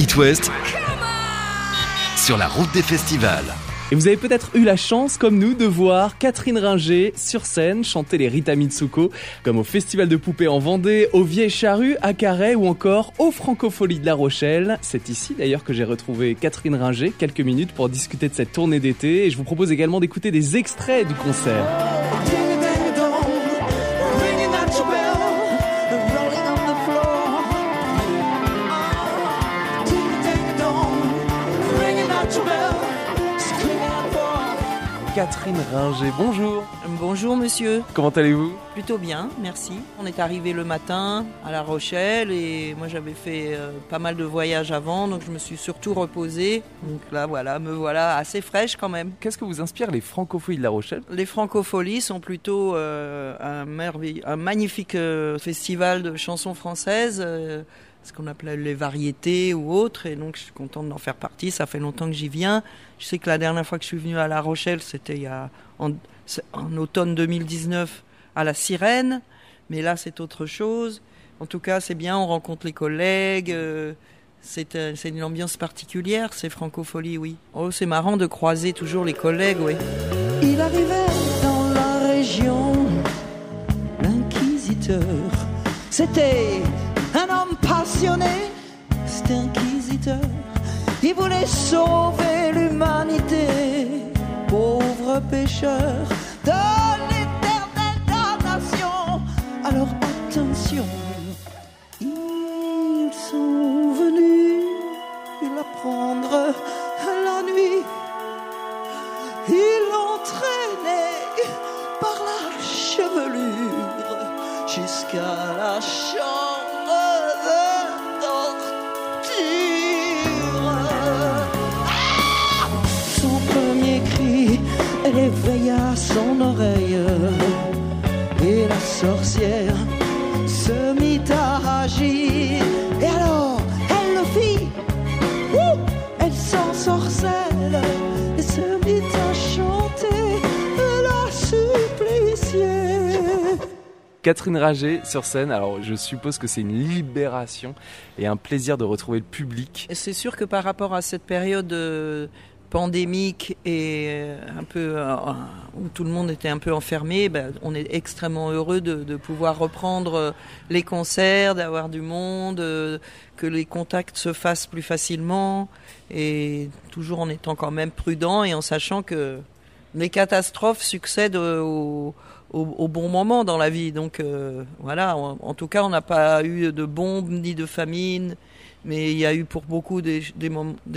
East West sur la route des festivals. Et vous avez peut-être eu la chance, comme nous, de voir Catherine Ringer sur scène chanter les Rita Mitsouko, comme au Festival de Poupées en Vendée, aux Vieilles Charrues, à Carhaix ou encore aux Francofolies de La Rochelle. C'est ici d'ailleurs que j'ai retrouvé Catherine Ringer quelques minutes pour discuter de cette tournée d'été. Et je vous propose également d'écouter des extraits du concert. Catherine Ringer, bonjour. Bonjour monsieur. Comment allez-vous ? Plutôt bien, merci. On est arrivé le matin à La Rochelle et moi j'avais fait pas mal de voyages avant, donc je me suis surtout reposée. Donc là voilà, me voilà assez fraîche quand même. Qu'est-ce que vous inspirent les Francofolies de La Rochelle ? Les Francofolies sont plutôt un magnifique festival de chansons françaises, ce qu'on appelle les variétés ou autres, et donc je suis contente d'en faire partie, ça fait longtemps que j'y viens. Je sais que la dernière fois que je suis venue à La Rochelle, c'était en automne 2019 à La Sirène, mais là c'est autre chose. En tout cas c'est bien, on rencontre les collègues, c'est une ambiance particulière, c'est Francophonie, oui. Oh, c'est marrant de croiser toujours les collègues, oui. Il arrivait dans la région, l'inquisiteur, c'était... un homme passionné, cet inquisiteur, il voulait sauver l'humanité. Pauvre pécheur de l'éternelle damnation. Alors attention, ils sont venus l'apprendre la nuit. Ils l'ont traîné par la chevelure jusqu'à la chambre. Éveille à son oreille et la sorcière se mit à agir. Et alors elle le fit, elle s'ensorcelle et se mit à chanter et la supplicier. Catherine Ringer sur scène, alors je suppose que c'est une libération et un plaisir de retrouver le public. C'est sûr que par rapport à cette période pandémique et un peu où tout le monde était un peu enfermé, on est extrêmement heureux de pouvoir reprendre les concerts, d'avoir du monde, que les contacts se fassent plus facilement et toujours en étant quand même prudent et en sachant que les catastrophes succèdent au bon moment dans la vie. Donc voilà, en tout cas on n'a pas eu de bombes ni de famine. Mais il y a eu pour beaucoup des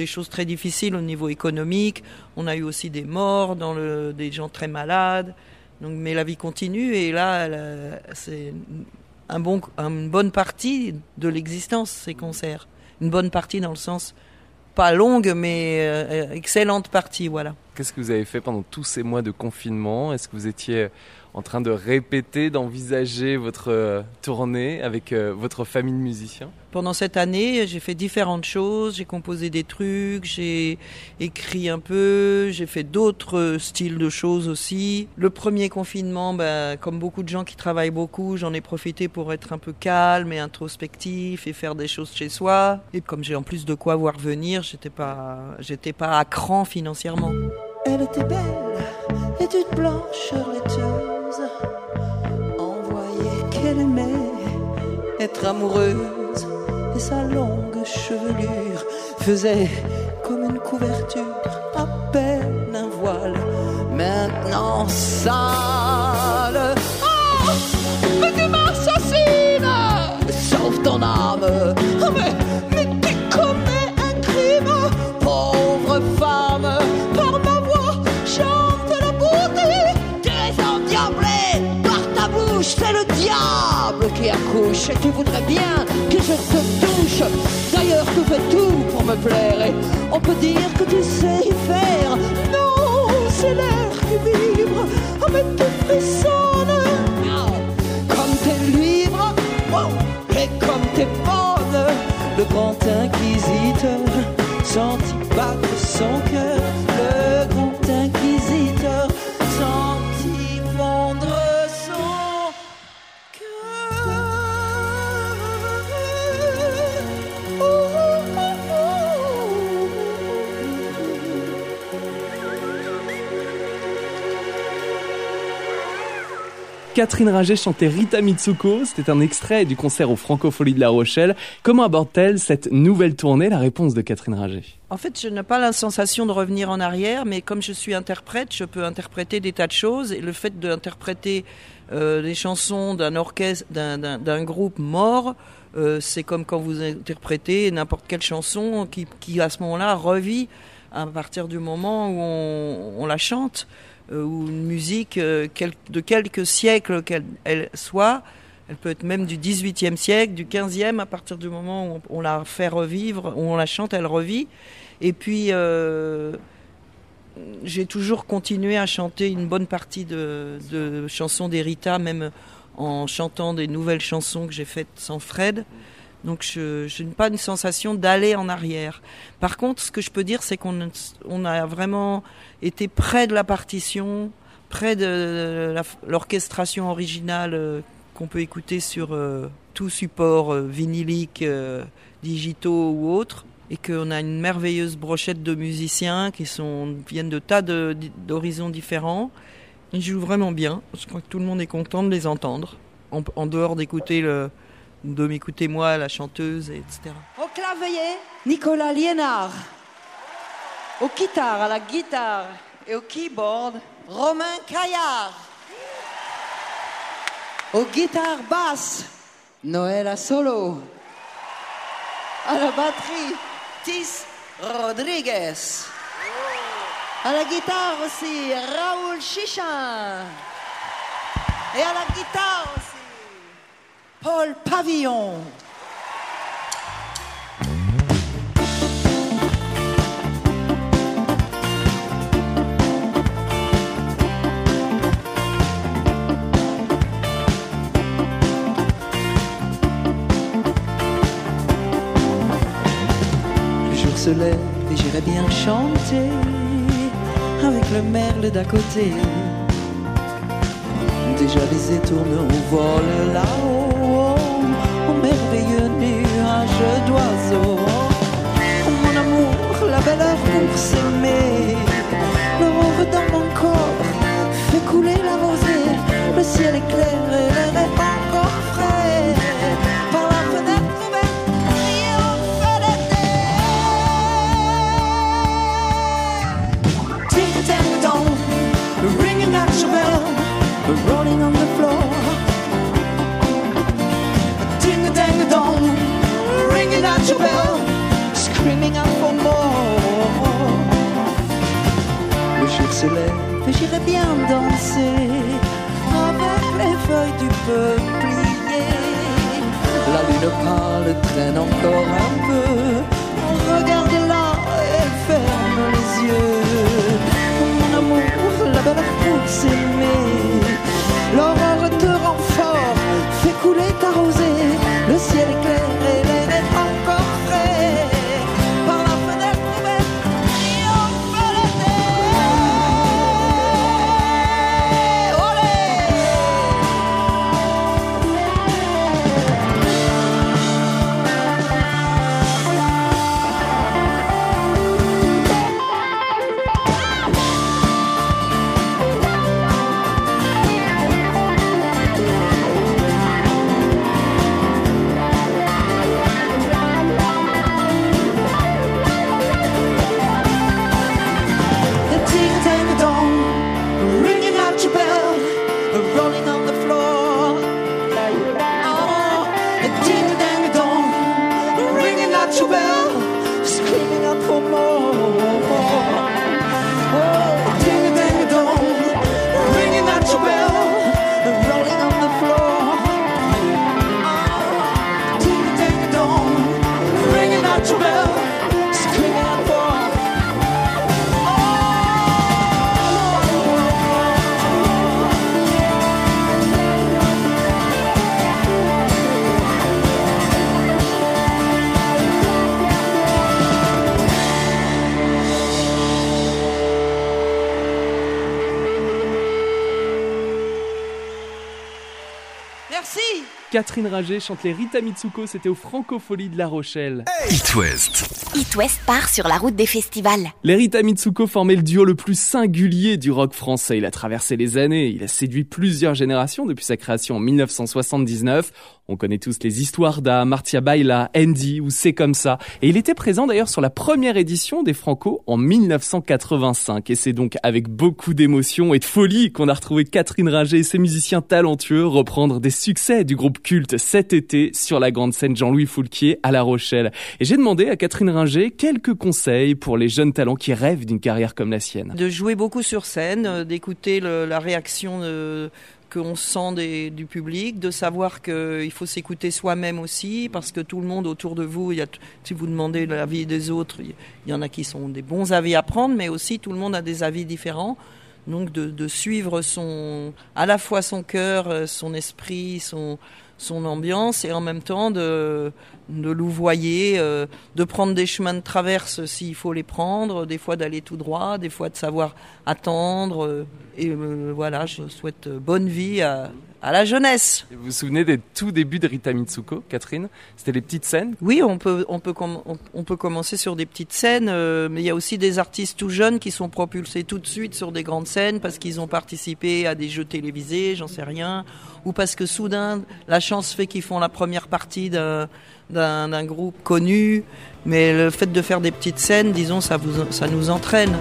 choses très difficiles au niveau économique. On a eu aussi des morts, des gens très malades. Donc, mais la vie continue et là, c'est une bonne partie de l'existence, ces concerts. Une bonne partie dans le sens, pas longue, mais excellente partie, voilà. Qu'est-ce que vous avez fait pendant tous ces mois de confinement ? Est-ce que vous étiez en train de répéter, d'envisager votre tournée avec votre famille de musiciens ? Pendant cette année, j'ai fait différentes choses, j'ai composé des trucs, j'ai écrit un peu, j'ai fait d'autres styles de choses aussi. Le premier confinement, comme beaucoup de gens qui travaillent beaucoup, j'en ai profité pour être un peu calme et introspectif et faire des choses chez soi. Et comme j'ai en plus de quoi voir venir, j'étais pas à cran financièrement. Elle était belle, et toute blanche laiteuse, on voyait qu'elle aimait être amoureuse, et sa longue chevelure faisait comme une couverture, à peine un voile, maintenant sale. Oh, mais tu m'assassines, sauve ton âme, oh, mais tu commets un crime, pauvre femme. C'est le diable qui accouche et tu voudrais bien que je te touche. D'ailleurs, tu fais tout pour me plaire et on peut dire que tu sais y faire. Non, c'est l'air qui vibre, oh, mais tu frissonnes. Comme t'es libre, oh, et comme t'es bonne. Le grand inquisiteur sentit battre son cœur. Le grand inquisiteur sentit fondre. Catherine Ringer chantait Rita Mitsouko. C'était un extrait du concert aux Francofolies de La Rochelle. Comment aborde-t-elle cette nouvelle tournée? La réponse de Catherine Ringer. En fait, je n'ai pas la sensation de revenir en arrière, mais comme je suis interprète, je peux interpréter des tas de choses. Et le fait d'interpréter les chansons d'un orchestre, d'un groupe mort, c'est comme quand vous interprétez n'importe quelle chanson qui à ce moment-là revit à partir du moment où on la chante, ou une musique de quelques siècles qu'elle soit. Elle peut être même du 18e siècle, du 15e, à partir du moment où on la fait revivre, où on la chante, elle revit. Et puis, j'ai toujours continué à chanter une bonne partie de chansons d'Erita, même en chantant des nouvelles chansons que j'ai faites sans Fred. Donc, je n'ai pas une sensation d'aller en arrière. Par contre, ce que je peux dire, c'est qu'on a vraiment été près de la partition, près de l'orchestration originale qu'on peut écouter sur tout support vinylique, digitaux ou autres, et qu'on a une merveilleuse brochette de musiciens qui viennent de tas d'horizons différents. Ils jouent vraiment bien. Je crois que tout le monde est content de les entendre, en dehors de m'écouter moi, la chanteuse, etc. Au clavier, Nicolas Lienard. Au guitare, à la guitare et au keyboard, Romain Caillard. Aux guitares basses, Noël Asolo. À la batterie, Tis Rodriguez. À la guitare aussi, Raoul Chichan. Et à la guitare aussi, Paul Pavillon. Se lève et j'irai bien chanter avec le merle d'à côté. Déjà les étourneaux volent là-haut en merveilleux nuages d'oiseaux. Mon amour, la belle heure pour s'aimer. Le rêve dans mon corps fait couler la rosée. Le ciel est clair et l'air est encore frais. Par la fenêtre rolling on the floor, ding-a-dang-a-dong, ringing out your bell, screaming out for more. Le jour se lève et j'irai bien danser avec les feuilles du peuplier. La lune pâle traîne encore un peu. Regarde-la, elle ferme les yeux. Mon amour, la belle pour s'aimer. L'aurore te rend fort, fais couler ta rosée. Le ciel est clair et l'air est encore frais. Par la fenêtre ouverte, triomphe le thé. Catherine Ringer chante les Rita Mitsouko, c'était aux Francofolies de La Rochelle. East West. East West part sur la route des festivals. Les Rita Mitsouko formaient le duo le plus singulier du rock français. Il a traversé les années, il a séduit plusieurs générations depuis sa création en 1979. On connaît tous les histoires d'A, Martia Baila, Andy ou C'est comme ça. Et il était présent d'ailleurs sur la première édition des Franco en 1985. Et c'est donc avec beaucoup d'émotion et de folie qu'on a retrouvé Catherine Ringer et ses musiciens talentueux reprendre des succès du groupe culte cet été sur la grande scène Jean-Louis Foulquier à La Rochelle. Et j'ai demandé à Catherine Ringer quelques conseils pour les jeunes talents qui rêvent d'une carrière comme la sienne. De jouer beaucoup sur scène, d'écouter la réaction qu'on sent du public, de savoir qu'il faut s'écouter soi-même aussi, parce que tout le monde autour de vous, si vous demandez l'avis des autres, il y en a qui sont des bons avis à prendre, mais aussi tout le monde a des avis différents. Donc de suivre à la fois son cœur, son esprit, son ambiance, et en même temps de louvoyer, de prendre des chemins de traverse s'il faut les prendre, des fois d'aller tout droit, des fois de savoir attendre. Et voilà, je souhaite bonne vie à la jeunesse. Vous vous souvenez des tout débuts de Rita Mitsouko, Catherine ? C'était les petites scènes ? Oui, on peut commencer sur des petites scènes, mais il y a aussi des artistes tout jeunes qui sont propulsés tout de suite sur des grandes scènes parce qu'ils ont participé à des jeux télévisés, j'en sais rien, ou parce que soudain, la chance fait qu'ils font la première partie d'un groupe connu. Mais le fait de faire des petites scènes, disons, ça nous entraîne.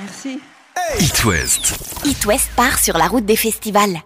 Merci. East West part sur la route des festivals.